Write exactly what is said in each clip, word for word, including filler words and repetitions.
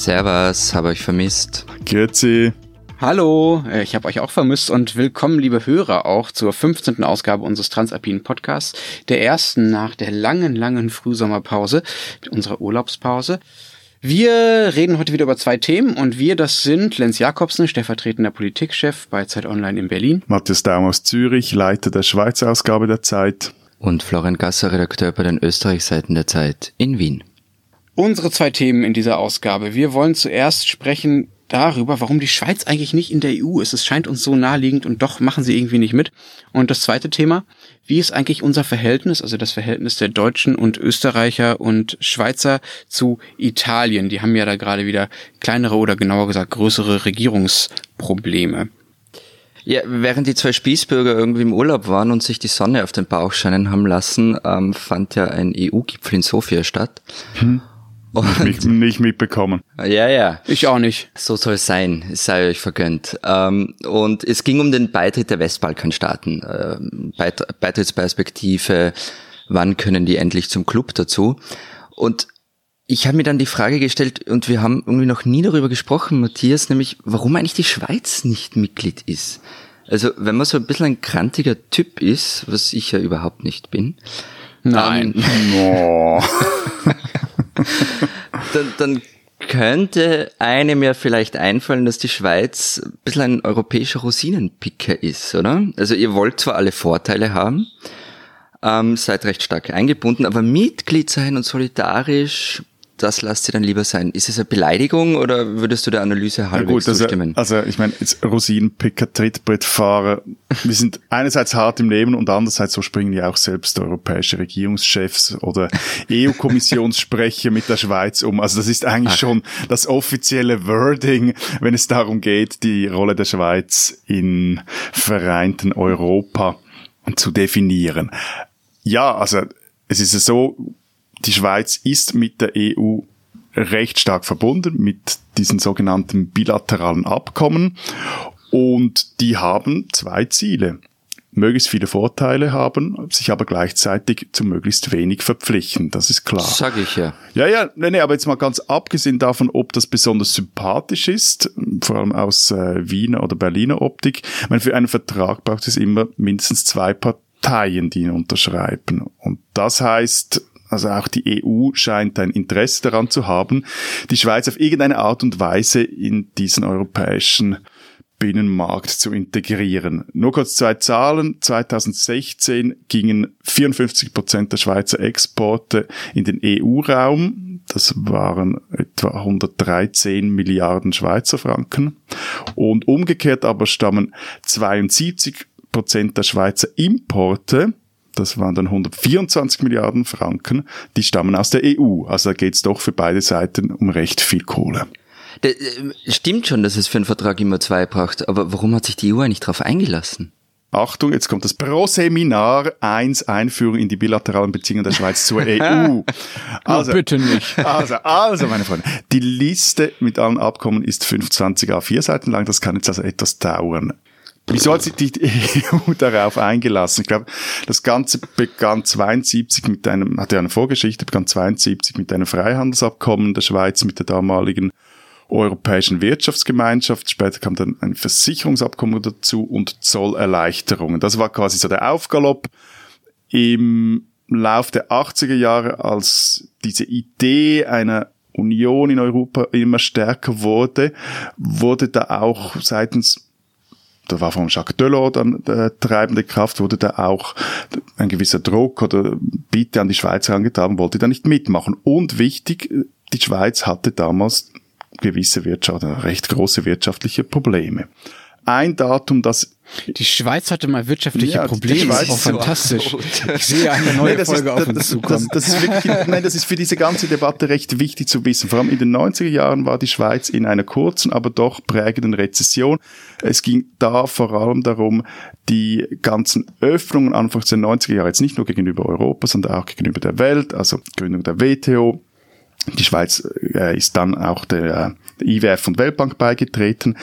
Servus, hab euch vermisst. Grüezi. Hallo, ich habe euch auch vermisst und willkommen, liebe Hörer, auch zur fünfzehnten Ausgabe unseres Transalpinen Podcasts, der ersten nach der langen, langen Frühsommerpause, unserer Urlaubspause. Wir reden heute wieder über zwei Themen und wir, das sind Lenz Jakobsen, stellvertretender Politikchef bei Zeit Online in Berlin. Matthias Daum aus Zürich, Leiter der Schweizer Ausgabe der Zeit. Und Florian Gasser, Redakteur bei den Österreichseiten der Zeit in Wien. Unsere zwei Themen in dieser Ausgabe. Wir wollen zuerst sprechen darüber, warum die Schweiz eigentlich nicht in der E U ist. Es scheint uns so naheliegend und doch machen sie irgendwie nicht mit. Und das zweite Thema, wie ist eigentlich unser Verhältnis, also das Verhältnis der Deutschen und Österreicher und Schweizer zu Italien? Die haben ja da gerade wieder kleinere oder genauer gesagt größere Regierungsprobleme. Ja, während die zwei Spießbürger irgendwie im Urlaub waren und sich die Sonne auf den Bauch scheinen haben lassen, ähm, fand ja ein E U-Gipfel in Sofia statt. Hm. Nicht, nicht mitbekommen. Ja, ja. Ich auch nicht. So soll es sein. Es sei euch vergönnt. Und es ging um den Beitritt der Westbalkanstaaten. Beitrittsperspektive, wann können die endlich zum Club dazu? Und ich habe mir dann die Frage gestellt, und wir haben irgendwie noch nie darüber gesprochen, Matthias, nämlich warum eigentlich die Schweiz nicht Mitglied ist. Also wenn man so ein bisschen ein krantiger Typ ist, was ich ja überhaupt nicht bin. Nein. Ähm, no. Dann, dann könnte einem ja vielleicht einfallen, dass die Schweiz ein bisschen ein europäischer Rosinenpicker ist, oder? Also ihr wollt zwar alle Vorteile haben, ähm, seid recht stark eingebunden, aber Mitglied sein und solidarisch, das lasst ihr dann lieber sein. Ist es eine Beleidigung oder würdest du der Analyse halbwegs ja, gut, zustimmen? Also, also ich meine, jetzt Rosinenpicker, Trittbrettfahrer, wir sind einerseits hart im Leben und andererseits, so springen ja auch selbst europäische Regierungschefs oder E U-Kommissionssprecher mit der Schweiz um. Also das ist eigentlich Ach. schon das offizielle Wording, wenn es darum geht, die Rolle der Schweiz im vereinten Europa zu definieren. Ja, also es ist so... Die Schweiz ist mit der E U recht stark verbunden, mit diesen sogenannten bilateralen Abkommen. Und die haben zwei Ziele. Möglichst viele Vorteile haben, sich aber gleichzeitig zu möglichst wenig verpflichten. Das ist klar. Sag ich ja. Ja, ja, nee, nee, aber jetzt mal ganz abgesehen davon, ob das besonders sympathisch ist, vor allem aus äh, Wiener oder Berliner Optik. Ich meine, für einen Vertrag braucht es immer mindestens zwei Parteien, die ihn unterschreiben. Und das heißt... Also auch die E U scheint ein Interesse daran zu haben, die Schweiz auf irgendeine Art und Weise in diesen europäischen Binnenmarkt zu integrieren. Nur kurz zwei Zahlen. zwanzig sechzehn gingen vierundfünfzig Prozent der Schweizer Exporte in den E U-Raum. Das waren etwa hundertdreizehn Milliarden Schweizer Franken. Und umgekehrt aber stammen zweiundsiebzig Prozent der Schweizer Importe, das waren dann hundertvierundzwanzig Milliarden Franken, die stammen aus der E U. Also da geht's doch für beide Seiten um recht viel Kohle. Das stimmt schon, dass es für einen Vertrag immer zwei braucht, aber warum hat sich die E U eigentlich darauf eingelassen? Achtung, jetzt kommt das Pro-Seminar eins, Einführung in die bilateralen Beziehungen der Schweiz zur E U. Also, bitte nicht. Also, also, meine Freunde, die Liste mit allen Abkommen ist fünfundzwanzig A vier Seiten lang, das kann jetzt also etwas dauern. Wieso hat sich die E U darauf eingelassen? Ich glaube, das Ganze begann zweiundsiebzig mit einem, hatte ja eine Vorgeschichte, begann zweiundsiebzig mit einem Freihandelsabkommen der Schweiz mit der damaligen Europäischen Wirtschaftsgemeinschaft. Später kam dann ein Versicherungsabkommen dazu und Zollerleichterungen. Das war quasi so der Aufgalopp im Lauf der achtziger Jahre, als diese Idee einer Union in Europa immer stärker wurde, wurde da auch seitens Da war von Jacques Delors dann äh, treibende Kraft, wurde da auch ein gewisser Druck oder Bitte an die Schweiz herangetragen, wollte da nicht mitmachen. Und wichtig, die Schweiz hatte damals gewisse Wirtschaft, recht große wirtschaftliche Probleme. Ein Datum, das... Die Schweiz hatte mal wirtschaftliche ja, Probleme. Das ist auch so fantastisch. Absurd. Ich sehe eine neue nein, Folge ist, auf uns zukommen. Das, das, das, ist nein, das ist für diese ganze Debatte recht wichtig zu wissen. Vor allem in den neunziger Jahren war die Schweiz in einer kurzen, aber doch prägenden Rezession. Es ging da vor allem darum, die ganzen Öffnungen Anfang der neunziger Jahre, jetzt nicht nur gegenüber Europa, sondern auch gegenüber der Welt, also Gründung der W T O. Die Schweiz äh, ist dann auch der äh, I W F und Weltbank beigetreten.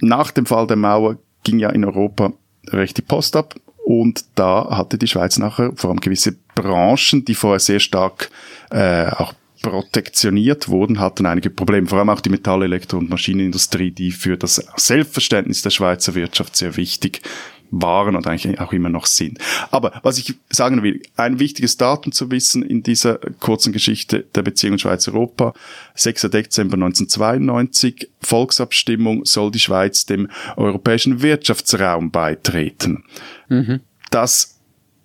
Nach dem Fall der Mauer ging ja in Europa recht die Post ab und da hatte die Schweiz nachher vor allem gewisse Branchen, die vorher sehr stark äh, auch protektioniert wurden, hatten einige Probleme. Vor allem auch die Metall-, Elektro- und Maschinenindustrie, die für das Selbstverständnis der Schweizer Wirtschaft sehr wichtig waren und eigentlich auch immer noch sind. Aber was ich sagen will, ein wichtiges Datum zu wissen in dieser kurzen Geschichte der Beziehung Schweiz-Europa, sechster Dezember neunzehnhundertzweiundneunzig, Volksabstimmung, soll die Schweiz dem europäischen Wirtschaftsraum beitreten. Mhm. Das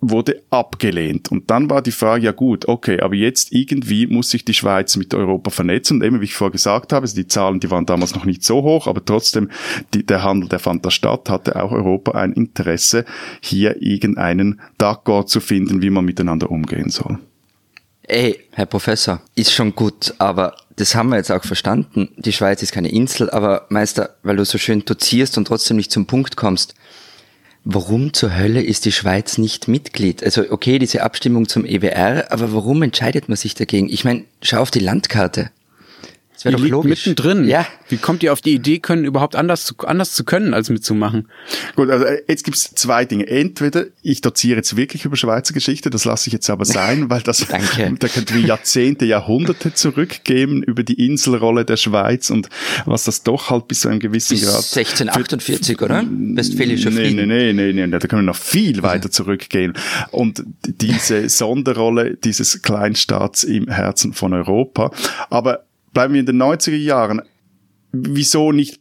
wurde abgelehnt. Und dann war die Frage, ja gut, okay, aber jetzt irgendwie muss sich die Schweiz mit Europa vernetzen. Und eben, wie ich vorher gesagt habe, also die Zahlen, die waren damals noch nicht so hoch, aber trotzdem, die, der Handel, der fand da statt, hatte auch Europa ein Interesse, hier irgendeinen D'accord zu finden, wie man miteinander umgehen soll. Ey, Herr Professor, ist schon gut, aber das haben wir jetzt auch verstanden. Die Schweiz ist keine Insel, aber Meister, weil du so schön dozierst und trotzdem nicht zum Punkt kommst, warum zur Hölle ist die Schweiz nicht Mitglied? Also okay, diese Abstimmung zum E W R, aber warum entscheidet man sich dagegen? Ich meine, schau auf die Landkarte. Das wäre doch logisch. Die liegt mittendrin. Ja. Wie kommt ihr auf die Idee, können überhaupt anders zu, anders zu können, als mitzumachen? Gut, also jetzt gibt's zwei Dinge. Entweder ich doziere jetzt wirklich über Schweizer Geschichte, das lasse ich jetzt aber sein, weil das Danke. Da könnten wir Jahrzehnte, Jahrhunderte zurückgehen über die Inselrolle der Schweiz und was das doch halt bis zu einem gewissen bis Grad... sechzehnhundertachtundvierzig, für, oder? Westfälischer Frieden. Nee, nee, nee, nee, nee, da können wir noch viel weiter zurückgehen. Und diese Sonderrolle dieses Kleinstaats im Herzen von Europa. Aber bleiben wir in den neunziger Jahren. Wieso nicht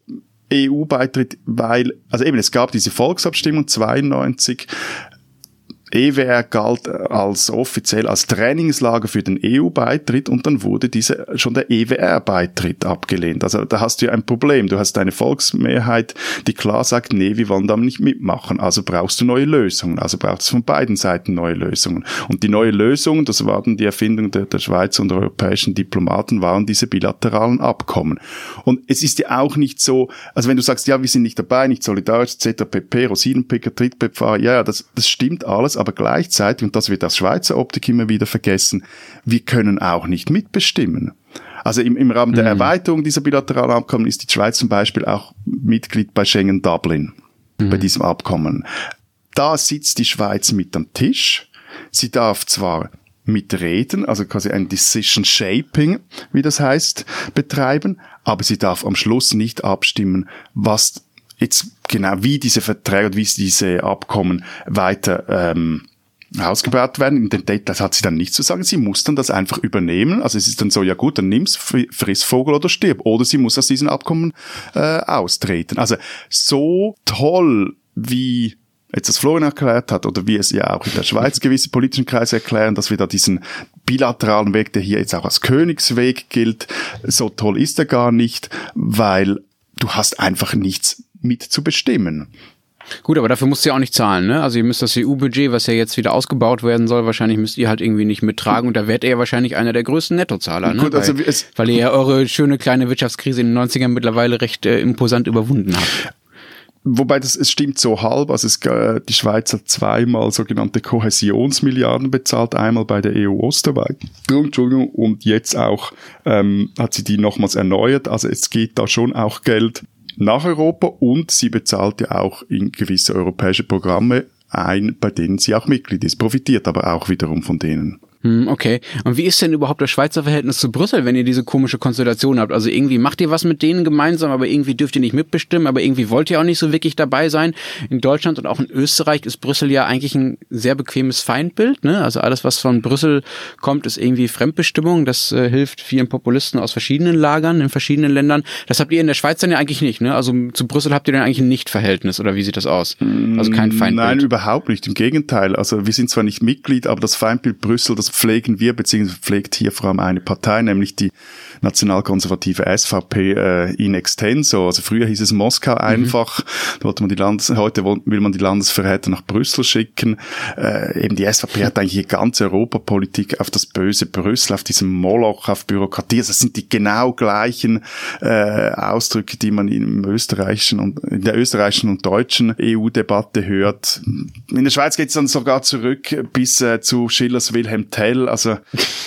E U-Beitritt? Weil, also eben, es gab diese Volksabstimmung zweiundneunzig. E W R galt als offiziell als Trainingslager für den E U-Beitritt und dann wurde diese, schon der E W R-Beitritt abgelehnt. Also da hast du ja ein Problem. Du hast eine Volksmehrheit, die klar sagt, nee, wir wollen da nicht mitmachen. Also brauchst du neue Lösungen. Also brauchst du von beiden Seiten neue Lösungen. Und die neue Lösung, das war dann die Erfindung der, der Schweizer und der europäischen Diplomaten, waren diese bilateralen Abkommen. Und es ist ja auch nicht so, also wenn du sagst, ja, wir sind nicht dabei, nicht solidarisch, et cetera, pp, Rosinenpicker, Trittbrettfahrer, ja, ja, das, das stimmt alles, aber gleichzeitig, und das wird aus Schweizer Optik immer wieder vergessen, wir können auch nicht mitbestimmen. Also im, im Rahmen der mhm. Erweiterung dieser bilateralen Abkommen ist die Schweiz zum Beispiel auch Mitglied bei Schengen-Dublin, mhm. bei diesem Abkommen. Da sitzt die Schweiz mit am Tisch. Sie darf zwar mitreden, also quasi ein Decision Shaping, wie das heißt, betreiben, aber sie darf am Schluss nicht abstimmen, was jetzt genau wie diese Verträge und wie diese Abkommen weiter ähm, ausgebaut werden. In den Details hat sie dann nichts zu sagen. Sie muss dann das einfach übernehmen. Also es ist dann so, ja gut, dann nimm's, friss Vogel oder stirb. Oder sie muss aus diesen Abkommen äh, austreten. Also so toll, wie jetzt das Florian erklärt hat oder wie es ja auch in der Schweiz gewisse politischen Kreise erklären, dass wir da diesen bilateralen Weg, der hier jetzt auch als Königsweg gilt, so toll ist er gar nicht, weil du hast einfach nichts mit zu bestimmen. Gut, aber dafür musst ihr auch nicht zahlen, ne? Also ihr müsst das E U-Budget, was ja jetzt wieder ausgebaut werden soll, wahrscheinlich müsst ihr halt irgendwie nicht mittragen und da werdet ihr wahrscheinlich einer der größten Nettozahler, ne? Gut, also weil, es, weil ihr ja eure schöne kleine Wirtschaftskrise in den neunzigern mittlerweile recht äh, imposant überwunden habt. Wobei das, es stimmt so halb, also es, äh, die Schweiz hat zweimal sogenannte Kohäsionsmilliarden bezahlt, einmal bei der E U-Osterweiterung, Entschuldigung, und jetzt auch ähm, hat sie die nochmals erneuert, also es geht da schon auch Geld nach Europa und sie bezahlt ja auch in gewisse europäische Programme ein, bei denen sie auch Mitglied ist, profitiert aber auch wiederum von denen. Okay. Und wie ist denn überhaupt das Schweizer Verhältnis zu Brüssel, wenn ihr diese komische Konstellation habt? Also irgendwie macht ihr was mit denen gemeinsam, aber irgendwie dürft ihr nicht mitbestimmen, aber irgendwie wollt ihr auch nicht so wirklich dabei sein. In Deutschland und auch in Österreich ist Brüssel ja eigentlich ein sehr bequemes Feindbild, ne? Also alles, was von Brüssel kommt, ist irgendwie Fremdbestimmung. Das äh, hilft vielen Populisten aus verschiedenen Lagern, in verschiedenen Ländern. Das habt ihr in der Schweiz dann ja eigentlich nicht, ne? Also zu Brüssel habt ihr dann eigentlich ein Nicht-Verhältnis, oder wie sieht das aus? Also kein Feindbild. Nein, überhaupt nicht. Im Gegenteil. Also wir sind zwar nicht Mitglied, aber das Feindbild Brüssel, das pflegen wir, beziehungsweise pflegt hier vor allem eine Partei, nämlich die nationalkonservative S V P äh, in extenso. Also früher hieß es Moskau einfach, mhm. da wollte man die Landes, heute will man die Landesverräter nach Brüssel schicken. Äh, eben die S V P hat eigentlich die ganze Europapolitik auf das böse Brüssel, auf diesem Moloch, auf Bürokratie. Also das sind die genau gleichen äh, Ausdrücke, die man im österreichischen und in der österreichischen und deutschen E U-Debatte hört. In der Schweiz geht es dann sogar zurück bis äh, zu Schillers Wilhelm Tell. Also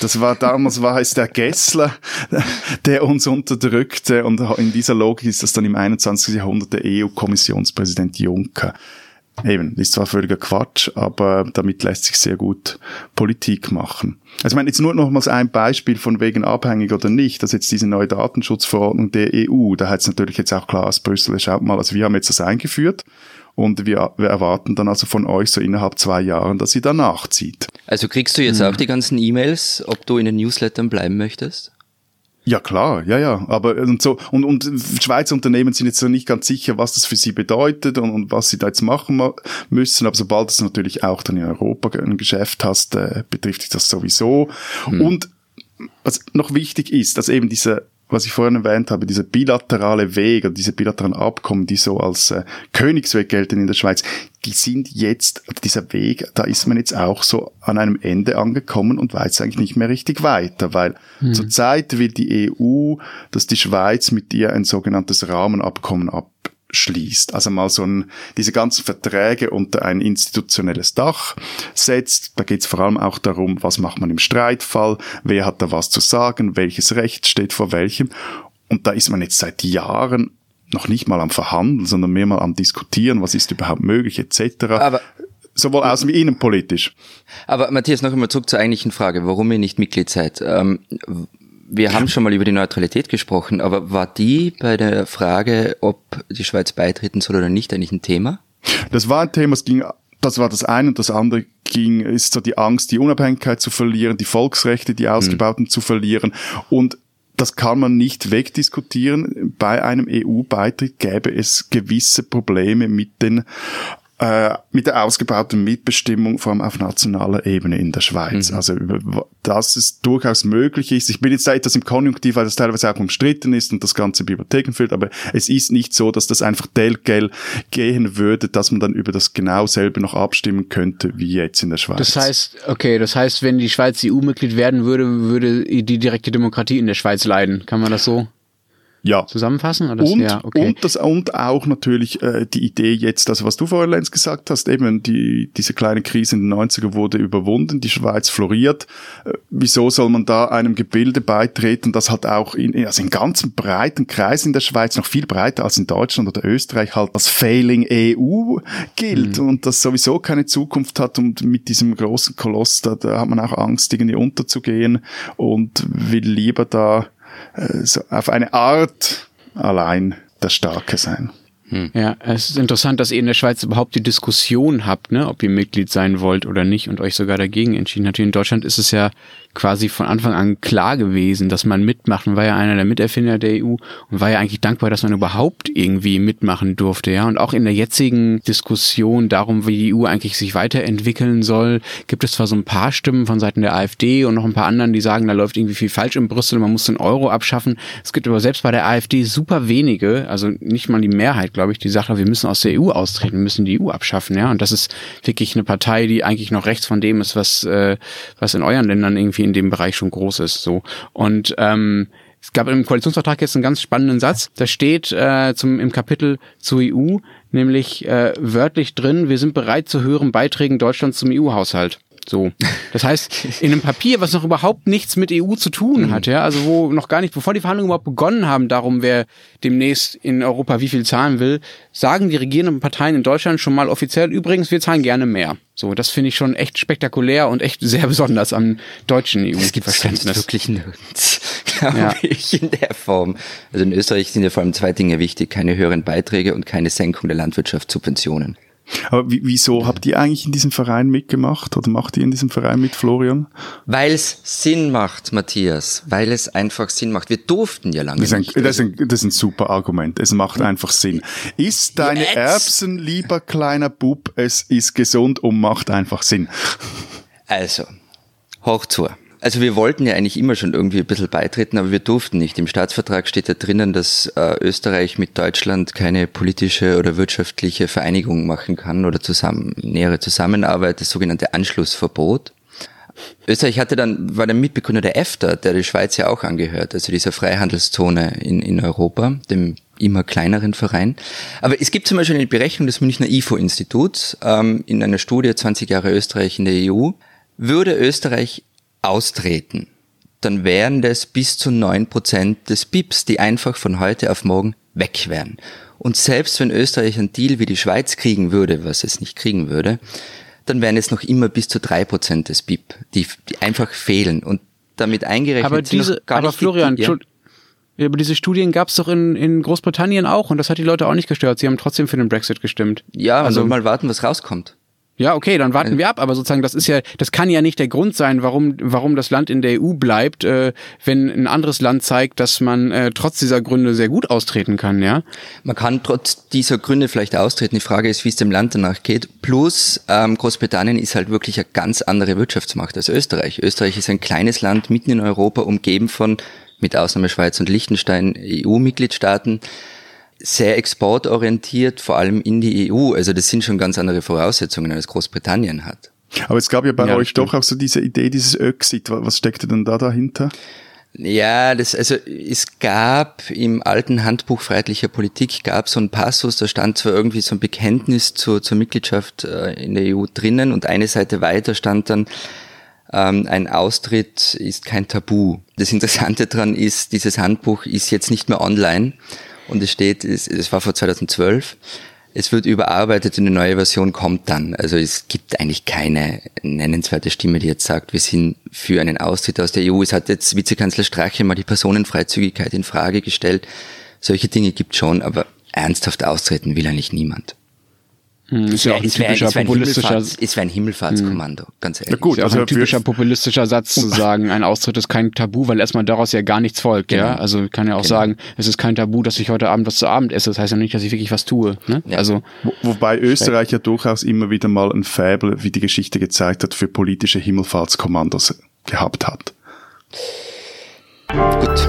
das war damals war es der Gessler, der uns unterdrückte, und in dieser Logik ist das dann im einundzwanzigsten Jahrhundert der E U-Kommissionspräsident Juncker. Eben, ist zwar völliger Quatsch, aber damit lässt sich sehr gut Politik machen. Also ich meine, jetzt nur nochmals ein Beispiel von wegen abhängig oder nicht, dass jetzt diese neue Datenschutzverordnung der E U, da heißt es natürlich jetzt auch klar aus Brüssel, schaut mal, also wir haben jetzt das eingeführt und wir, wir erwarten dann also von euch so innerhalb zwei Jahren, dass ihr da nachzieht. Also kriegst du jetzt hm. auch die ganzen E-Mails, ob du in den Newslettern bleiben möchtest? Ja klar, ja, ja, aber und so und und Schweizer Unternehmen sind jetzt so nicht ganz sicher, was das für sie bedeutet und, und was sie da jetzt machen ma- müssen, aber sobald du natürlich auch dann in Europa ein Geschäft hast, äh, betrifft dich das sowieso. Hm. Und was noch wichtig ist, dass eben dieser, was ich vorhin erwähnt habe, dieser bilaterale Weg oder diese bilateralen Abkommen, die so als äh, Königsweg gelten in der Schweiz, die sind jetzt, dieser Weg, da ist man jetzt auch so an einem Ende angekommen und weiß eigentlich nicht mehr richtig weiter, weil mhm. zurzeit will die E U, dass die Schweiz mit ihr ein sogenanntes Rahmenabkommen abschließt. Also mal so ein, diese ganzen Verträge unter ein institutionelles Dach setzt. Da geht's vor allem auch darum, was macht man im Streitfall, wer hat da was zu sagen, welches Recht steht vor welchem. Und da ist man jetzt seit Jahren noch nicht mal am Verhandeln, sondern mehr mal am Diskutieren, was ist überhaupt möglich, et cetera. Aber sowohl außen wie innenpolitisch. Aber Matthias, noch einmal zurück zur eigentlichen Frage, warum ihr nicht Mitglied seid. Ähm, wir haben schon mal über die Neutralität gesprochen, aber war die bei der Frage, ob die Schweiz beitreten soll oder nicht, eigentlich ein Thema? Das war ein Thema, es ging, das war das eine und das andere ging, ist so die Angst, die Unabhängigkeit zu verlieren, die Volksrechte, die Ausgebauten hm. zu verlieren und das kann man nicht wegdiskutieren. Bei einem E U-Beitritt gäbe es gewisse Probleme mit den, äh, mit der ausgebauten Mitbestimmung, vor allem auf nationaler Ebene in der Schweiz. Mhm. Also, dass es durchaus möglich ist. Ich bin jetzt da etwas im Konjunktiv, weil das teilweise auch umstritten ist und das Ganze Bibliotheken füllt, aber es ist nicht so, dass das einfach telgel gehen würde, dass man dann über das genau selbe noch abstimmen könnte, wie jetzt in der Schweiz. Das heißt, okay, das heißt, wenn die Schweiz E U-Mitglied werden würde, würde die direkte Demokratie in der Schweiz leiden. Kann man das so? Ja. Zusammenfassen? Oder und, ja, okay. und, das, und auch natürlich äh, die Idee jetzt, also was du vorhin, Lenz, gesagt hast, eben die, diese kleine Krise in den neunziger wurde überwunden, die Schweiz floriert. Äh, wieso soll man da einem Gebilde beitreten, das halt auch in, also in ganzen breiten Kreisen in der Schweiz, noch viel breiter als in Deutschland oder Österreich, halt als Failing E U gilt mhm. und das sowieso keine Zukunft hat und mit diesem großen Koloss, da, da hat man auch Angst, irgendwie unterzugehen und will lieber da so auf eine Art allein das Starke sein. Hm. Ja, es ist interessant, dass ihr in der Schweiz überhaupt die Diskussion habt, ne, ob ihr Mitglied sein wollt oder nicht und euch sogar dagegen entschieden habt. Hier in Deutschland ist es ja quasi von Anfang an klar gewesen, dass man mitmacht. Man war ja einer der Miterfinder der E U und war ja eigentlich dankbar, dass man überhaupt irgendwie mitmachen durfte, ja. Und auch in der jetzigen Diskussion darum, wie die E U eigentlich sich weiterentwickeln soll, gibt es zwar so ein paar Stimmen von Seiten der AfD und noch ein paar anderen, die sagen, da läuft irgendwie viel falsch in Brüssel, man muss den Euro abschaffen. Es gibt aber selbst bei der AfD super wenige, also nicht mal die Mehrheit, glaube ich, die sagt, wir müssen aus der E U austreten, wir müssen die E U abschaffen, ja. Und das ist wirklich eine Partei, die eigentlich noch rechts von dem ist, was, äh, was in euren Ländern irgendwie in dem Bereich schon groß ist. So. Und ähm, es gab im Koalitionsvertrag jetzt einen ganz spannenden Satz. Da steht äh, zum, im Kapitel zur E U nämlich äh, wörtlich drin, wir sind bereit zu höheren Beiträgen Deutschlands zum E U-Haushalt. So. Das heißt, in einem Papier, was noch überhaupt nichts mit E U zu tun hat, ja, also wo noch gar nicht, bevor die Verhandlungen überhaupt begonnen haben, darum, wer demnächst in Europa wie viel zahlen will, sagen die regierenden Parteien in Deutschland schon mal offiziell, übrigens, wir zahlen gerne mehr. So, das finde ich schon echt spektakulär und echt sehr besonders am deutschen E U-Verständnis. Das gibt es wirklich nirgends, glaube ja. ich, in der Form. Also in Österreich sind ja vor allem zwei Dinge wichtig, keine höheren Beiträge und keine Senkung der Landwirtschaftssubventionen. Aber wieso habt ihr eigentlich in diesem Verein mitgemacht oder macht ihr in diesem Verein mit, Florian? Weil es Sinn macht, Matthias, weil es einfach Sinn macht. Wir durften ja lange das nicht. Ein, das, ist ein, das ist ein super Argument, es macht einfach Sinn. Isst deine Jetzt. Erbsen, lieber kleiner Bub, es ist gesund und macht einfach Sinn. Also, hoch zu. Also wir wollten ja eigentlich immer schon irgendwie ein bisschen beitreten, aber wir durften nicht. Im Staatsvertrag steht ja drinnen, dass äh, Österreich mit Deutschland keine politische oder wirtschaftliche Vereinigung machen kann oder zusammen, nähere Zusammenarbeit, das sogenannte Anschlussverbot. Österreich hatte dann, war der Mitbegründer der EFTA, der die Schweiz ja auch angehört, also dieser Freihandelszone in, in Europa, dem immer kleineren Verein. Aber es gibt zum Beispiel eine Berechnung des Münchner I F O-Instituts ähm, in einer Studie zwanzig Jahre Österreich in der E U. Würde Österreich austreten, dann wären das bis zu neun Prozent des B I Ps, die einfach von heute auf morgen weg wären. Und selbst wenn Österreich einen Deal wie die Schweiz kriegen würde, was es nicht kriegen würde, dann wären es noch immer bis zu drei Prozent des B I P, die, die einfach fehlen. Und damit eingerechnet aber diese, sind noch gar aber nicht Florian, die, ja. Aber diese Studien gab es doch in, in Großbritannien auch und das hat die Leute auch nicht gestört. Sie haben trotzdem für den Brexit gestimmt. Ja, also mal warten, was rauskommt. Ja, okay, dann warten wir ab, aber sozusagen das ist ja, das kann ja nicht der Grund sein, warum warum das Land in der E U bleibt, äh, wenn ein anderes Land zeigt, dass man äh, trotz dieser Gründe sehr gut austreten kann, ja? Man kann trotz dieser Gründe vielleicht austreten. Die Frage ist, wie es dem Land danach geht. Plus ähm, Großbritannien ist halt wirklich eine ganz andere Wirtschaftsmacht als Österreich. Österreich ist ein kleines Land mitten in Europa, umgeben von, mit Ausnahme Schweiz und Liechtenstein, E U-Mitgliedstaaten. Sehr exportorientiert, vor allem in die E U. Also das sind schon ganz andere Voraussetzungen, als Großbritannien hat. Aber es gab ja bei ja, euch stimmt. doch auch so diese Idee, dieses Öxit. Was steckte denn da dahinter? Ja, das, also es gab im alten Handbuch freiheitlicher Politik gab so einen Passus, da stand zwar irgendwie so ein Bekenntnis zur, zur Mitgliedschaft in der E U drinnen und eine Seite weiter stand dann, ein Austritt ist kein Tabu. Das Interessante daran ist, dieses Handbuch ist jetzt nicht mehr online. Und es steht, es, es war vor zweitausendzwölf, es wird überarbeitet und eine neue Version kommt dann. Also es gibt eigentlich keine nennenswerte Stimme, die jetzt sagt, wir sind für einen Austritt aus der E U. Es hat jetzt Vizekanzler Strache mal die Personenfreizügigkeit in Frage gestellt. Solche Dinge gibt es schon, aber ernsthaft austreten will eigentlich niemand. Ist ja auch ein typischer populistischer Satz. Es wäre ein Himmelfahrtskommando, ganz ehrlich. Ja gut, also ein typischer populistischer Satz zu sagen, ein Austritt ist kein Tabu, weil erstmal daraus ja gar nichts folgt, genau. ja. Also ich kann ja auch genau. sagen, es ist kein Tabu, dass ich heute Abend was zu Abend esse. Das heißt ja nicht, dass ich wirklich was tue. Ne? Ja. Also Wo, wobei Österreich ja durchaus immer wieder mal ein Faible, wie die Geschichte gezeigt hat, für politische Himmelfahrtskommandos gehabt hat. Gut.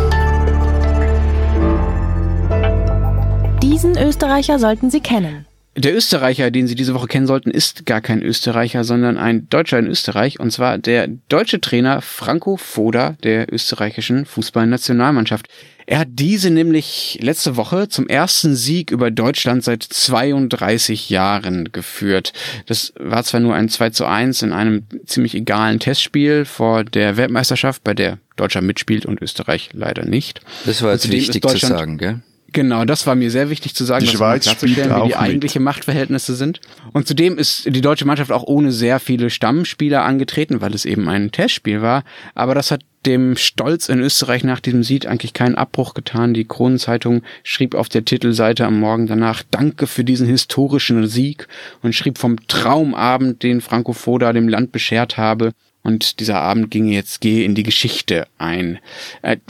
Diesen Österreicher sollten Sie kennen. Der Österreicher, den Sie diese Woche kennen sollten, ist gar kein Österreicher, sondern ein Deutscher in Österreich. Und zwar der deutsche Trainer Franco Foda der österreichischen Fußballnationalmannschaft. Er hat diese nämlich letzte Woche zum ersten Sieg über Deutschland seit zweiunddreißig Jahren geführt. Das war zwar nur ein zwei zu eins in einem ziemlich egalen Testspiel vor der Weltmeisterschaft, bei der Deutschland mitspielt und Österreich leider nicht. Das war jetzt wichtig zu sagen, gell? Genau, das war mir sehr wichtig zu sagen, die Schweiz klarzustellen, wie die eigentliche Machtverhältnisse sind. Und zudem ist die deutsche Mannschaft auch ohne sehr viele Stammspieler angetreten, weil es eben ein Testspiel war. Aber das hat dem Stolz in Österreich nach diesem Sieg eigentlich keinen Abbruch getan. Die Kronenzeitung schrieb auf der Titelseite am Morgen danach Danke für diesen historischen Sieg und schrieb vom Traumabend, den Franco Foda dem Land beschert habe. Und dieser Abend ging jetzt gehe in die Geschichte ein.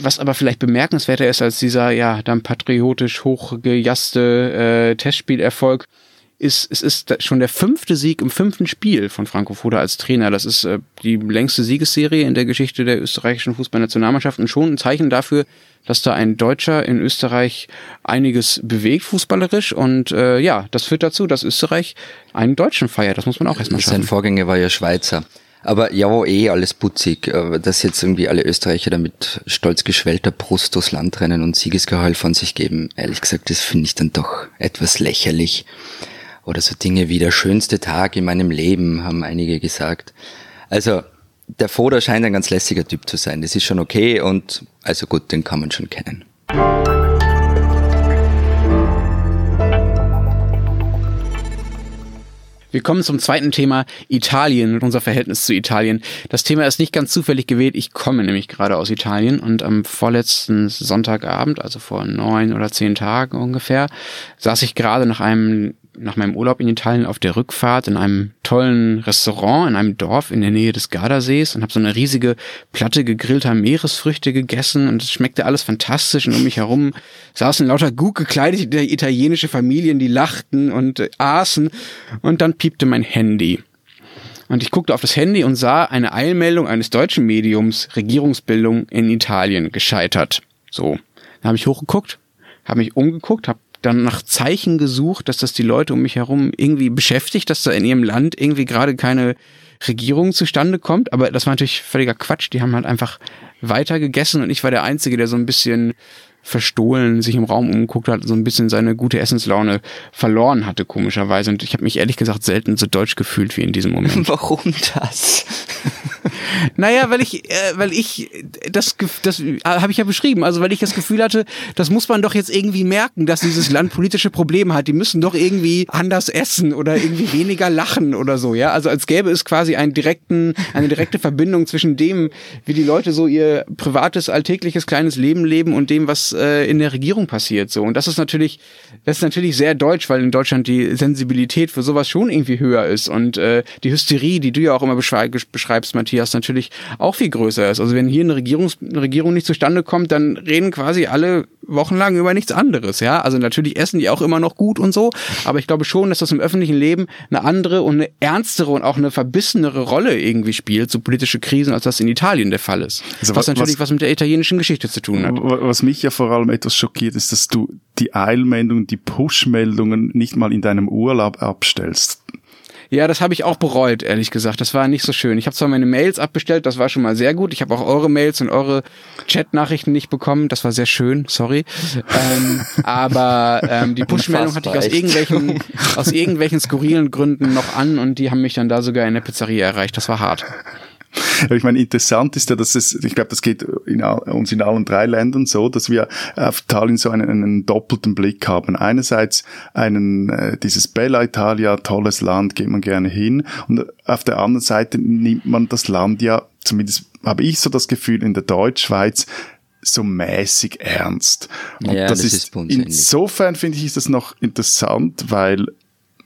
Was aber vielleicht bemerkenswerter ist als dieser ja dann patriotisch hochgejasste äh, Testspielerfolg, ist es ist schon der fünfte Sieg im fünften Spiel von Franco Foda als Trainer. Das ist äh, die längste Siegesserie in der Geschichte der österreichischen Fußballnationalmannschaft und schon ein Zeichen dafür, dass da ein Deutscher in Österreich einiges bewegt fußballerisch und äh, ja, das führt dazu, dass Österreich einen Deutschen feiert. Das muss man auch erstmal schaffen. Sein Vorgänger war ja Schweizer. Aber ja, eh alles putzig, dass jetzt irgendwie alle Österreicher damit stolz geschwellter Brust durchs Land rennen und Siegesgeheul von sich geben. Ehrlich gesagt, das finde ich dann doch etwas lächerlich. Oder so Dinge wie der schönste Tag in meinem Leben, haben einige gesagt. Also der Foda scheint ein ganz lässiger Typ zu sein. Das ist schon okay und also gut, den kann man schon kennen. Wir kommen zum zweiten Thema, Italien und unser Verhältnis zu Italien. Das Thema ist nicht ganz zufällig gewählt. Ich komme nämlich gerade aus Italien und am vorletzten Sonntagabend, also vor neun oder zehn Tagen ungefähr, saß ich gerade nach einem, nach meinem Urlaub in Italien auf der Rückfahrt in einem tollen Restaurant in einem Dorf in der Nähe des Gardasees und habe so eine riesige Platte gegrillter Meeresfrüchte gegessen und es schmeckte alles fantastisch und um mich herum saßen lauter gut gekleidete italienische Familien, die lachten und aßen und dann piepte mein Handy. Und ich guckte auf das Handy und sah eine Eilmeldung eines deutschen Mediums, Regierungsbildung in Italien gescheitert. So, dann habe ich hochgeguckt, habe mich umgeguckt, habe dann nach Zeichen gesucht, dass das die Leute um mich herum irgendwie beschäftigt, dass da in ihrem Land irgendwie gerade keine Regierung zustande kommt. Aber das war natürlich völliger Quatsch. Die haben halt einfach weiter gegessen und ich war der Einzige, der so ein bisschen verstohlen sich im Raum umgeguckt hat, so ein bisschen seine gute Essenslaune verloren hatte, komischerweise. Und ich habe mich ehrlich gesagt selten so deutsch gefühlt wie in diesem Moment. Warum das? Naja, weil ich, äh, weil ich das, das habe ich ja beschrieben, also weil ich das Gefühl hatte, das muss man doch jetzt irgendwie merken, dass dieses Land politische Probleme hat. Die müssen doch irgendwie anders essen oder irgendwie weniger lachen oder so, ja. Also als gäbe es quasi einen direkten, eine direkte Verbindung zwischen dem, wie die Leute so ihr privates, alltägliches, kleines Leben leben und dem, was äh, in der Regierung passiert, so. Und das ist natürlich, das ist natürlich sehr deutsch, weil in Deutschland die Sensibilität für sowas schon irgendwie höher ist und äh, die Hysterie, die du ja auch immer beschreibst, Matthias, natürlich auch viel größer ist. Also wenn hier eine, Regierungs- eine Regierung nicht zustande kommt, dann reden quasi alle wochenlang über nichts anderes, ja. Also natürlich essen die auch immer noch gut und so, aber ich glaube schon, dass das im öffentlichen Leben eine andere und eine ernstere und auch eine verbissenere Rolle irgendwie spielt, so politische Krisen, als das in Italien der Fall ist. Also was, was natürlich was, was mit der italienischen Geschichte zu tun hat. Was mich ja vor allem etwas schockiert, ist, dass du die Eilmeldungen, die Push-Meldungen nicht mal in deinem Urlaub abstellst. Ja, das habe ich auch bereut, ehrlich gesagt. Das war nicht so schön. Ich habe zwar meine Mails abbestellt, das war schon mal sehr gut. Ich habe auch eure Mails und eure Chat-Nachrichten nicht bekommen. Das war sehr schön, sorry. Ähm, aber ähm, die Push-Meldung hatte ich aus irgendwelchen, aus irgendwelchen skurrilen Gründen noch an und die haben mich dann da sogar in der Pizzeria erreicht. Das war hart. Ich meine, interessant ist ja, dass es, ich glaube, das geht in, uns in allen drei Ländern so, dass wir auf Italien so einen, einen doppelten Blick haben. Einerseits einen, äh, dieses Bella Italia, tolles Land, geht man gerne hin. Und auf der anderen Seite nimmt man das Land ja, zumindest habe ich so das Gefühl, in der Deutschschweiz, so mäßig ernst. Und ja, das, das ist, ist insofern finde ich, ist das noch interessant, weil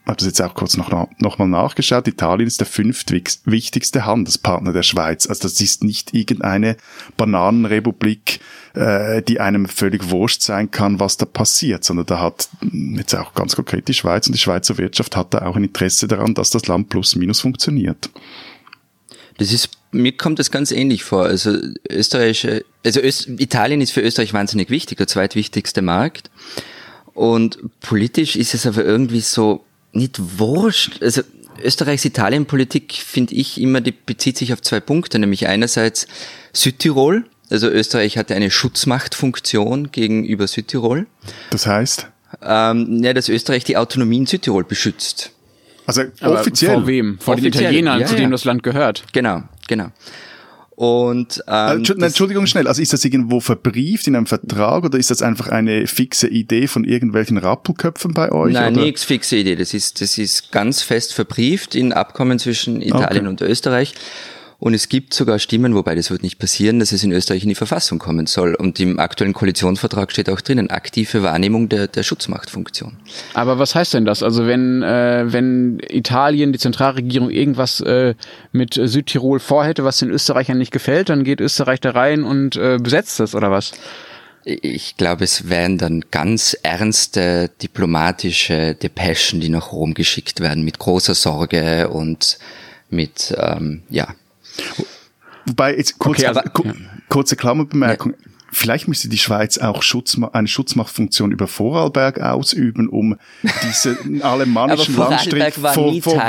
ich habe das jetzt auch kurz noch, noch mal nachgeschaut. Italien ist der fünftwichtigste Handelspartner der Schweiz. Also das ist nicht irgendeine Bananenrepublik, äh, die einem völlig wurscht sein kann, was da passiert, sondern da hat jetzt auch ganz konkret die Schweiz und die Schweizer Wirtschaft hat da auch ein Interesse daran, dass das Land plus minus funktioniert. Das ist, mir kommt das ganz ähnlich vor. Also Österreich, also Öst, Italien ist für Österreich wahnsinnig wichtig, der zweitwichtigste Markt. Und politisch ist es aber irgendwie so nicht wurscht. Also Österreichs Italienpolitik, finde ich, immer, die bezieht sich auf zwei Punkte, nämlich einerseits Südtirol, also Österreich hatte eine Schutzmachtfunktion gegenüber Südtirol. Das heißt? Ähm, ja, dass Österreich die Autonomie in Südtirol beschützt. Also aber offiziell? Vor wem? Vor den Italienern, ja, zu dem ja. Das Land gehört. Genau, genau. Und, ähm, Entschuldigung, schnell, also ist das irgendwo verbrieft in einem Vertrag oder ist das einfach eine fixe Idee von irgendwelchen Rappelköpfen bei euch? Nein, nichts fixe Idee, das ist, das ist ganz fest verbrieft in Abkommen zwischen Italien okay. und Österreich und es gibt sogar Stimmen, wobei das wird nicht passieren, dass es in Österreich in die Verfassung kommen soll und im aktuellen Koalitionsvertrag steht auch drinnen, aktive Wahrnehmung der, der Schutzmachtfunktion. Aber was heißt denn das? Also wenn, äh, wenn Italien, die Zentralregierung irgendwas äh, mit Südtirol vorhätte, was den Österreichern nicht gefällt, dann geht Österreich da rein und äh, besetzt es, oder was? Ich glaube, es wären dann ganz ernste diplomatische Depeschen, die nach Rom geschickt werden, mit großer Sorge und mit, ähm, ja. Wobei, jetzt kurz, okay, aber, ku- kurze Klammerbemerkung. Ja. Vielleicht müsste die Schweiz auch Schutzma- eine Schutzmachtfunktion über Vorarlberg ausüben, um diese alemannischen Landstriche vor, vor, vor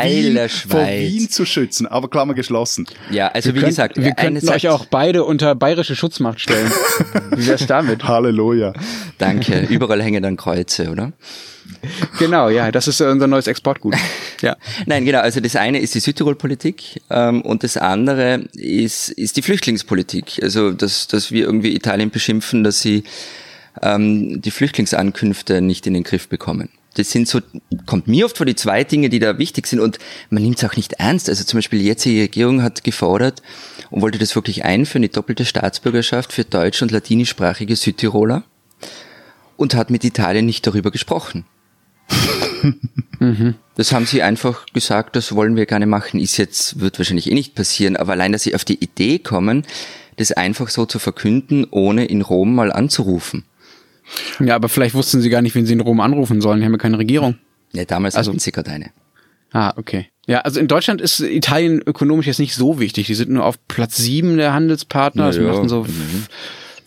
Wien zu schützen. Aber Klammer geschlossen. Ja, also wir wie können, gesagt, wir könnten euch auch beide unter bayerische Schutzmacht stellen. Wie wär's damit? Halleluja. Danke. Überall hängen dann Kreuze, oder? Genau, ja, das ist unser neues Exportgut. Ja, nein, genau. Also das eine ist die Südtirol-Politik ähm, und das andere ist ist die Flüchtlingspolitik. Also dass dass wir irgendwie Italien beschimpfen, dass sie ähm, die Flüchtlingsankünfte nicht in den Griff bekommen. Das sind so, kommt mir oft vor, die zwei Dinge, die da wichtig sind und man nimmt es auch nicht ernst. Also zum Beispiel die jetzige Regierung hat gefordert und wollte das wirklich einführen, die doppelte Staatsbürgerschaft für deutsch- und latinischsprachige Südtiroler und hat mit Italien nicht darüber gesprochen. Das haben sie einfach gesagt, das wollen wir gerne machen. Ist jetzt, wird wahrscheinlich eh nicht passieren, aber allein, dass sie auf die Idee kommen, das einfach so zu verkünden, ohne in Rom mal anzurufen. Ja, aber vielleicht wussten sie gar nicht, wen sie in Rom anrufen sollen. Die haben ja keine Regierung. Ja, damals also, hatten sie gerade eine. Ah, okay. Ja, also in Deutschland ist Italien ökonomisch jetzt nicht so wichtig. Die sind nur auf Platz sieben der Handelspartner. Also ja, machen so mhm.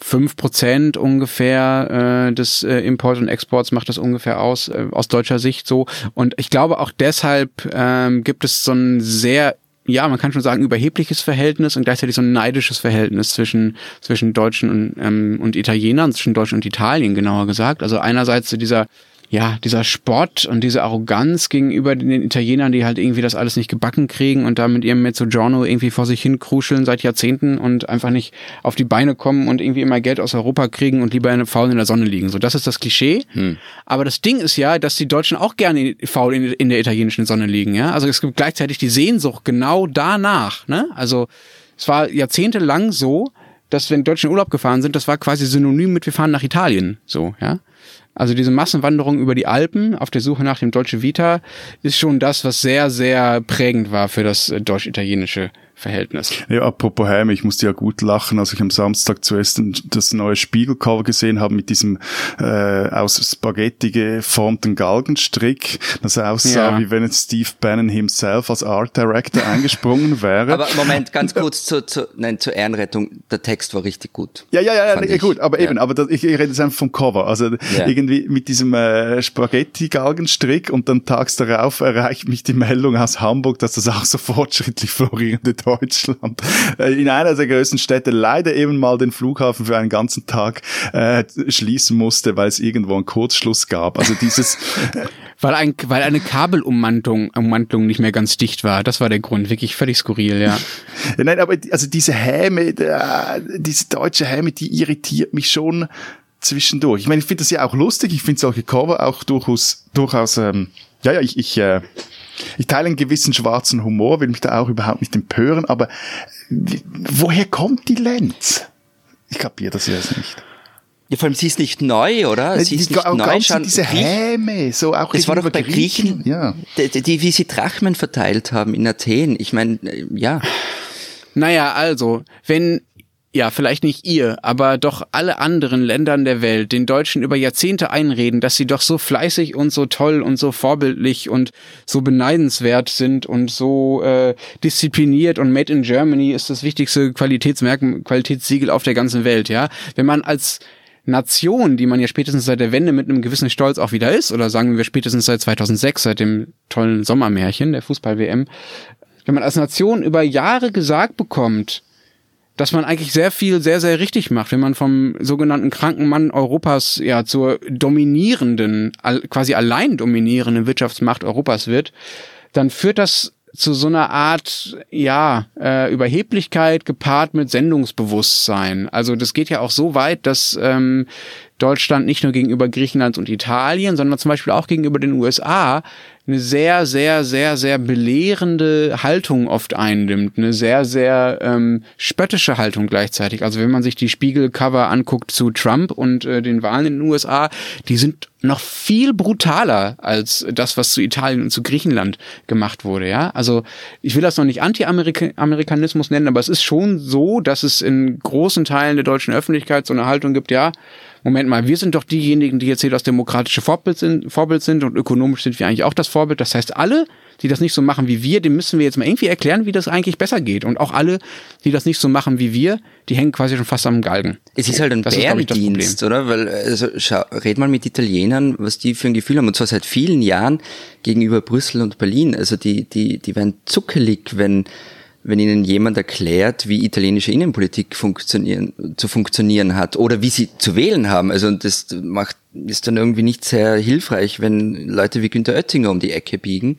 fünf Prozent ungefähr äh, des äh, Imports und Exports macht das ungefähr aus, äh, aus deutscher Sicht so. Und ich glaube auch deshalb ähm, gibt es so ein sehr, ja, man kann schon sagen, überhebliches Verhältnis und gleichzeitig so ein neidisches Verhältnis zwischen zwischen Deutschen und, ähm, und Italienern, zwischen Deutschen und Italien genauer gesagt. Also einerseits dieser ja, dieser Spott und diese Arroganz gegenüber den Italienern, die halt irgendwie das alles nicht gebacken kriegen und da mit ihrem Mezzogiorno irgendwie vor sich hin kruscheln seit Jahrzehnten und einfach nicht auf die Beine kommen und irgendwie immer Geld aus Europa kriegen und lieber faul in der Sonne liegen. So, das ist das Klischee. Hm. Aber das Ding ist ja, dass die Deutschen auch gerne faul in, in der italienischen Sonne liegen. Ja? Also es gibt gleichzeitig die Sehnsucht genau danach. Ne? Also es war jahrzehntelang so, dass wenn Deutsche in Urlaub gefahren sind, das war quasi synonym mit, wir fahren nach Italien. So, ja. Also diese Massenwanderung über die Alpen auf der Suche nach dem Dolce Vita ist schon das, was sehr, sehr prägend war für das deutsch-italienische Verhältnis. Ja, apropos Heim, ich musste ja gut lachen, als ich am Samstag zuerst das neue Spiegelcover gesehen habe mit diesem äh, aus Spaghetti geformten Galgenstrick, das aussah, ja, wie wenn jetzt Steve Bannon himself als Art Director eingesprungen wäre. Aber Moment, ganz kurz zu, zu, nein, zur Ehrenrettung, der Text war richtig gut. Ja, ja, ja, ja gut, aber ja. eben, aber das, ich, ich rede jetzt einfach vom Cover, also ja. irgendwie mit diesem äh, Spaghetti-Galgenstrick und dann tags darauf erreicht mich die Meldung aus Hamburg, dass das auch so fortschrittlich florierende Deutschland in einer der größten Städte leider eben mal den Flughafen für einen ganzen Tag äh, schließen musste, weil es irgendwo einen Kurzschluss gab. Also dieses weil ein weil eine Kabelummantlung Ummantlung nicht mehr ganz dicht war. Das war der Grund, wirklich völlig skurril, ja. ja nein, aber also diese Häme, diese deutsche Häme, die irritiert mich schon zwischendurch. Ich meine, ich finde das ja auch lustig. Ich finde solche Cover auch durchaus durchaus ähm, ja ja, ich ich äh, Ich teile einen gewissen schwarzen Humor, will mich da auch überhaupt nicht empören, aber woher kommt die Lenz? Ich kapiere das jetzt nicht. Ja, vor allem, sie ist nicht neu, oder? Sie ist nicht neu. Diese Häme, so auch das war doch bei Griechen, Griechen, ja. die, die, wie sie Drachmen verteilt haben in Athen. Ich meine, ja. Naja, also, wenn... Ja, vielleicht nicht ihr, aber doch alle anderen Ländern der Welt, den Deutschen über Jahrzehnte einreden, dass sie doch so fleißig und so toll und so vorbildlich und so beneidenswert sind und so äh, diszipliniert und made in Germany ist das wichtigste Qualitätsmerkmal, Qualitätssiegel auf der ganzen Welt, ja. Wenn man als Nation, die man ja spätestens seit der Wende mit einem gewissen Stolz auch wieder ist, oder sagen wir spätestens seit zweitausendsechs, seit dem tollen Sommermärchen der Fußball-W M, wenn man als Nation über Jahre gesagt bekommt, dass man eigentlich sehr viel, sehr, sehr richtig macht, wenn man vom sogenannten kranken Mann Europas ja zur dominierenden, quasi allein dominierenden Wirtschaftsmacht Europas wird, dann führt das zu so einer Art, ja, äh, Überheblichkeit gepaart mit Sendungsbewusstsein. Also das geht ja auch so weit, dass ähm, Deutschland nicht nur gegenüber Griechenland und Italien, sondern zum Beispiel auch gegenüber den U S A eine sehr, sehr, sehr, sehr belehrende Haltung oft einnimmt. Eine sehr, sehr ähm, spöttische Haltung gleichzeitig. Also wenn man sich die Spiegelcover anguckt zu Trump und äh, den Wahlen in den U S A, die sind noch viel brutaler als das, was zu Italien und zu Griechenland gemacht wurde. Ja, also ich will das noch nicht Anti-Amerikanismus nennen, aber es ist schon so, dass es in großen Teilen der deutschen Öffentlichkeit so eine Haltung gibt, ja, Moment mal, wir sind doch diejenigen, die jetzt hier das demokratische Vorbild sind, Vorbild sind und ökonomisch sind wir eigentlich auch das Vorbild. Das heißt, alle, die das nicht so machen wie wir, dem müssen wir jetzt mal irgendwie erklären, wie das eigentlich besser geht. Und auch alle, die das nicht so machen wie wir, die hängen quasi schon fast am Galgen. Es ist halt ein Bärendienst, oder? Weil, also, schau, red mal mit Italienern, was die für ein Gefühl haben. Und zwar seit vielen Jahren gegenüber Brüssel und Berlin. Also die, die, die werden zuckelig, wenn... wenn ihnen jemand erklärt, wie italienische Innenpolitik funktionieren, zu funktionieren hat oder wie sie zu wählen haben. Also das macht, ist dann irgendwie nicht sehr hilfreich, wenn Leute wie Günter Oettinger um die Ecke biegen.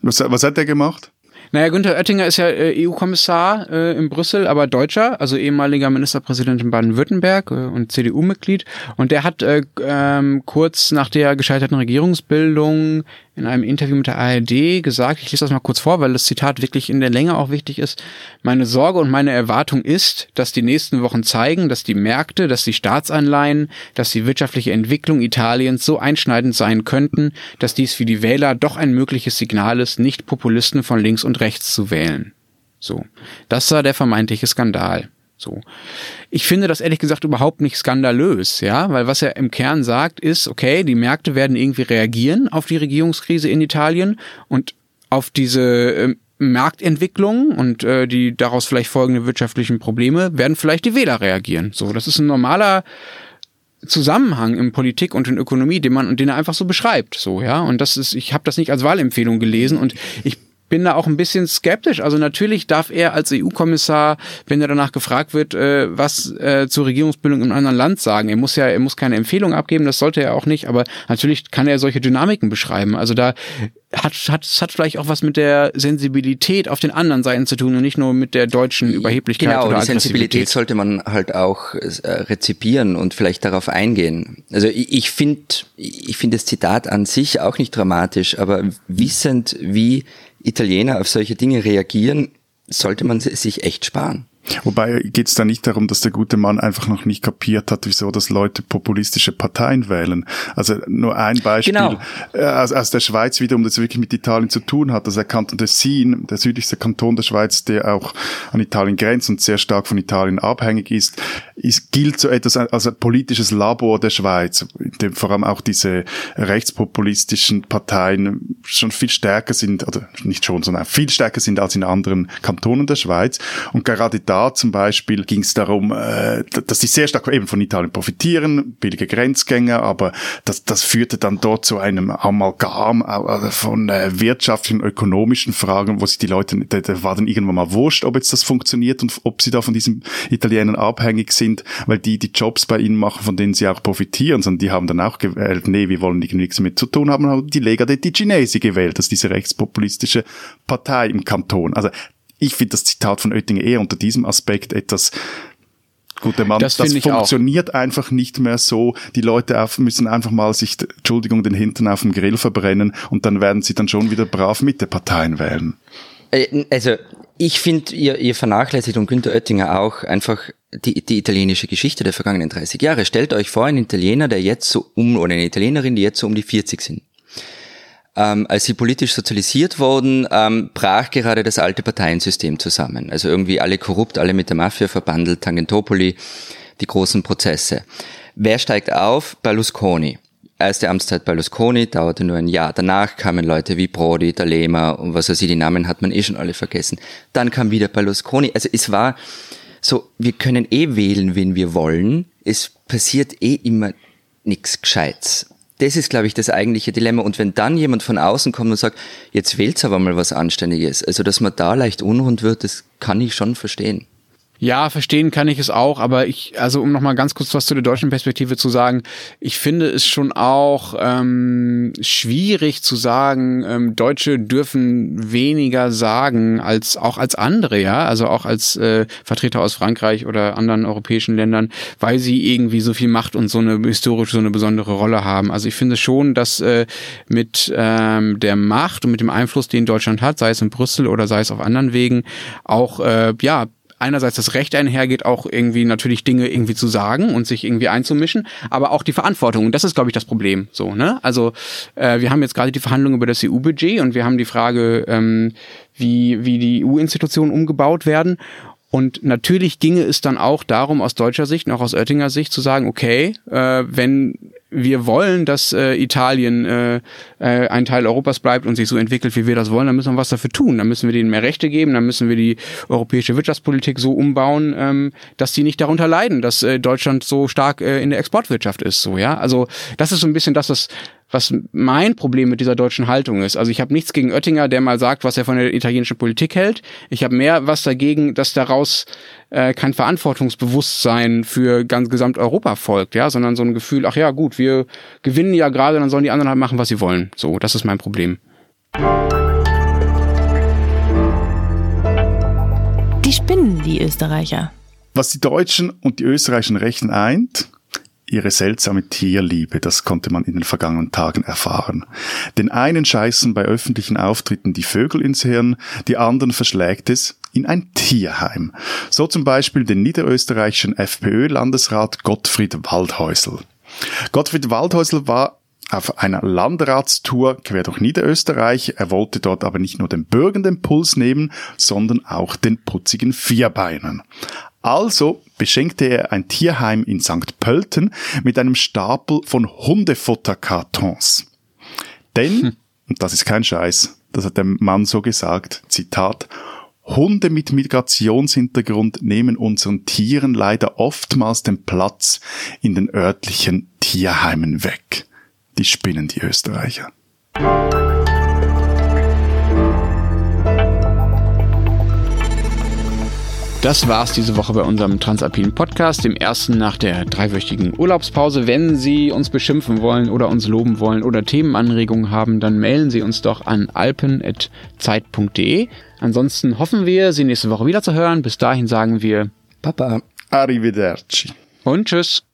Was, was hat der gemacht? Naja, Günter Oettinger ist ja äh, E U-Kommissar äh, in Brüssel, aber Deutscher, also ehemaliger Ministerpräsident in Baden-Württemberg äh, und C D U-Mitglied. Und der hat äh, äh, kurz nach der gescheiterten Regierungsbildung in einem Interview mit der A R D gesagt, ich lese das mal kurz vor, weil das Zitat wirklich in der Länge auch wichtig ist, meine Sorge und meine Erwartung ist, dass die nächsten Wochen zeigen, dass die Märkte, dass die Staatsanleihen, dass die wirtschaftliche Entwicklung Italiens so einschneidend sein könnten, dass dies für die Wähler doch ein mögliches Signal ist, nicht Populisten von links und rechts zu wählen. So. Das war der vermeintliche Skandal. So. Ich finde das ehrlich gesagt überhaupt nicht skandalös, ja, weil was er im Kern sagt ist, okay, die Märkte werden irgendwie reagieren auf die Regierungskrise in Italien und auf diese äh, Marktentwicklung und äh, die daraus vielleicht folgenden wirtschaftlichen Probleme werden vielleicht die Wähler reagieren. So, das ist ein normaler Zusammenhang in Politik und in Ökonomie, den man und den er einfach so beschreibt, so, ja, und das ist, ich habe das nicht als Wahlempfehlung gelesen und ich bin da auch ein bisschen skeptisch. Also natürlich darf er als E U-Kommissar, wenn er danach gefragt wird, äh, was äh, zur Regierungsbildung in einem anderen Land sagen. Er muss ja, er muss keine Empfehlung abgeben, das sollte er auch nicht, aber natürlich kann er solche Dynamiken beschreiben. Also da hat hat hat vielleicht auch was mit der Sensibilität auf den anderen Seiten zu tun und nicht nur mit der deutschen Überheblichkeit genau, oder Aggressivität. Genau, die Sensibilität sollte man halt auch rezipieren und vielleicht darauf eingehen. Also ich, ich finde ich finde das Zitat an sich auch nicht dramatisch, aber wissend, wie Italiener auf solche Dinge reagieren, sollte man sich echt sparen. Wobei geht es da nicht darum, dass der gute Mann einfach noch nicht kapiert hat, wieso dass Leute populistische Parteien wählen. Also nur ein Beispiel genau. aus, aus der Schweiz wiederum, das wirklich mit Italien zu tun hat. Also der Kanton Tessin, der südlichste Kanton der Schweiz, der auch an Italien grenzt und sehr stark von Italien abhängig ist, ist gilt so etwas als ein politisches Labor der Schweiz, in dem vor allem auch diese rechtspopulistischen Parteien schon viel stärker sind, oder nicht schon, sondern viel stärker sind als in anderen Kantonen der Schweiz. Und gerade da zum Beispiel ging es darum, dass die sehr stark eben von Italien profitieren, billige Grenzgänger, aber das, das führte dann dort zu einem Amalgam von wirtschaftlichen, ökonomischen Fragen, wo sich die Leute, da war dann irgendwann mal wurscht, ob jetzt das funktioniert und ob sie da von diesen Italienern abhängig sind, weil die die Jobs bei ihnen machen, von denen sie auch profitieren, sondern die haben dann auch gewählt, nee, wir wollen nichts damit zu tun haben, haben die Lega Ticinesi gewählt, das ist diese rechtspopulistische Partei im Kanton. Also ich finde das Zitat von Oettinger eher unter diesem Aspekt etwas, guter Mann, das, das funktioniert auch. Einfach nicht mehr so. Die Leute auf, müssen einfach mal sich, Entschuldigung, den Hintern auf dem Grill verbrennen und dann werden sie dann schon wieder brav mit den Parteien wählen. Also ich finde, ihr, ihr vernachlässigt und Günter Oettinger auch einfach die, die italienische Geschichte der vergangenen dreißig Jahre. Stellt euch vor, einen Italiener, der jetzt so um, oder eine Italienerin, die jetzt so um die vierzig sind. Ähm, als sie politisch sozialisiert wurden, ähm, brach gerade das alte Parteiensystem zusammen. Also irgendwie alle korrupt, alle mit der Mafia verbandelt, Tangentopoli, die großen Prozesse. Wer steigt auf? Berlusconi. Erste Amtszeit Berlusconi, dauerte nur ein Jahr. Danach kamen Leute wie Brody, Dalema und was weiß ich, die Namen hat man eh schon alle vergessen. Dann kam wieder Berlusconi. Also es war so, wir können eh wählen, wen wir wollen. Es passiert eh immer nichts Gescheites. Das ist, glaube ich, das eigentliche Dilemma. Und wenn dann jemand von außen kommt und sagt, jetzt wählt's aber mal was Anständiges. Also, dass man da leicht unrund wird, das kann ich schon verstehen. Ja, verstehen kann ich es auch, aber ich, also um nochmal ganz kurz was zu der deutschen Perspektive zu sagen, ich finde es schon auch ähm, schwierig zu sagen, ähm, Deutsche dürfen weniger sagen als auch als andere, ja, also auch als äh, Vertreter aus Frankreich oder anderen europäischen Ländern, weil sie irgendwie so viel Macht und so eine historische, so eine besondere Rolle haben. Also ich finde schon, dass äh, mit ähm, der Macht und mit dem Einfluss, den Deutschland hat, sei es in Brüssel oder sei es auf anderen Wegen, auch, äh, ja, einerseits das Recht einhergeht, auch irgendwie natürlich Dinge irgendwie zu sagen und sich irgendwie einzumischen, aber auch die Verantwortung. Und das ist, glaube ich, das Problem. So, ne? Also äh, wir haben jetzt gerade die Verhandlungen über das E U-Budget und wir haben die Frage, ähm, wie, wie die E U-Institutionen umgebaut werden. Und natürlich ginge es dann auch darum, aus deutscher Sicht und auch aus Oettinger Sicht zu sagen, okay, äh, wenn wir wollen, dass äh, Italien äh, äh, ein Teil Europas bleibt und sich so entwickelt, wie wir das wollen, dann müssen wir was dafür tun. Dann müssen wir denen mehr Rechte geben, dann müssen wir die europäische Wirtschaftspolitik so umbauen, ähm, dass die nicht darunter leiden, dass äh, Deutschland so stark äh, in der Exportwirtschaft ist. So, ja, also das ist so ein bisschen das, was was mein Problem mit dieser deutschen Haltung ist. Also ich habe nichts gegen Oettinger, der mal sagt, was er von der italienischen Politik hält. Ich habe mehr was dagegen, dass daraus äh, kein Verantwortungsbewusstsein für ganz Gesamteuropa folgt, ja, sondern so ein Gefühl, ach ja, gut, wir gewinnen ja gerade, dann sollen die anderen halt machen, was sie wollen. So, das ist mein Problem. Die spinnen, die Österreicher. Was die Deutschen und die österreichischen Rechten eint, ihre seltsame Tierliebe, das konnte man in den vergangenen Tagen erfahren. Den einen scheißen bei öffentlichen Auftritten die Vögel ins Hirn, die anderen verschlägt es in ein Tierheim. So zum Beispiel den niederösterreichischen FPÖ-Landesrat Gottfried Waldhäusl. Gottfried Waldhäusl war auf einer Landratstour quer durch Niederösterreich. Er wollte dort aber nicht nur den Bürgern den Puls nehmen, sondern auch den putzigen Vierbeinern. Also beschenkte er ein Tierheim in Sankt Pölten mit einem Stapel von Hundefutterkartons. Denn, hm. und das ist kein Scheiß, das hat der Mann so gesagt, Zitat, Hunde mit Migrationshintergrund nehmen unseren Tieren leider oftmals den Platz in den örtlichen Tierheimen weg. Die spinnen, die Österreicher. Das war's diese Woche bei unserem Transalpinen Podcast, dem ersten nach der dreiwöchigen Urlaubspause. Wenn Sie uns beschimpfen wollen oder uns loben wollen oder Themenanregungen haben, dann mailen Sie uns doch an alpen at zeit punkt de. Ansonsten hoffen wir, Sie nächste Woche wieder zu hören. Bis dahin sagen wir Papa, arrivederci und tschüss.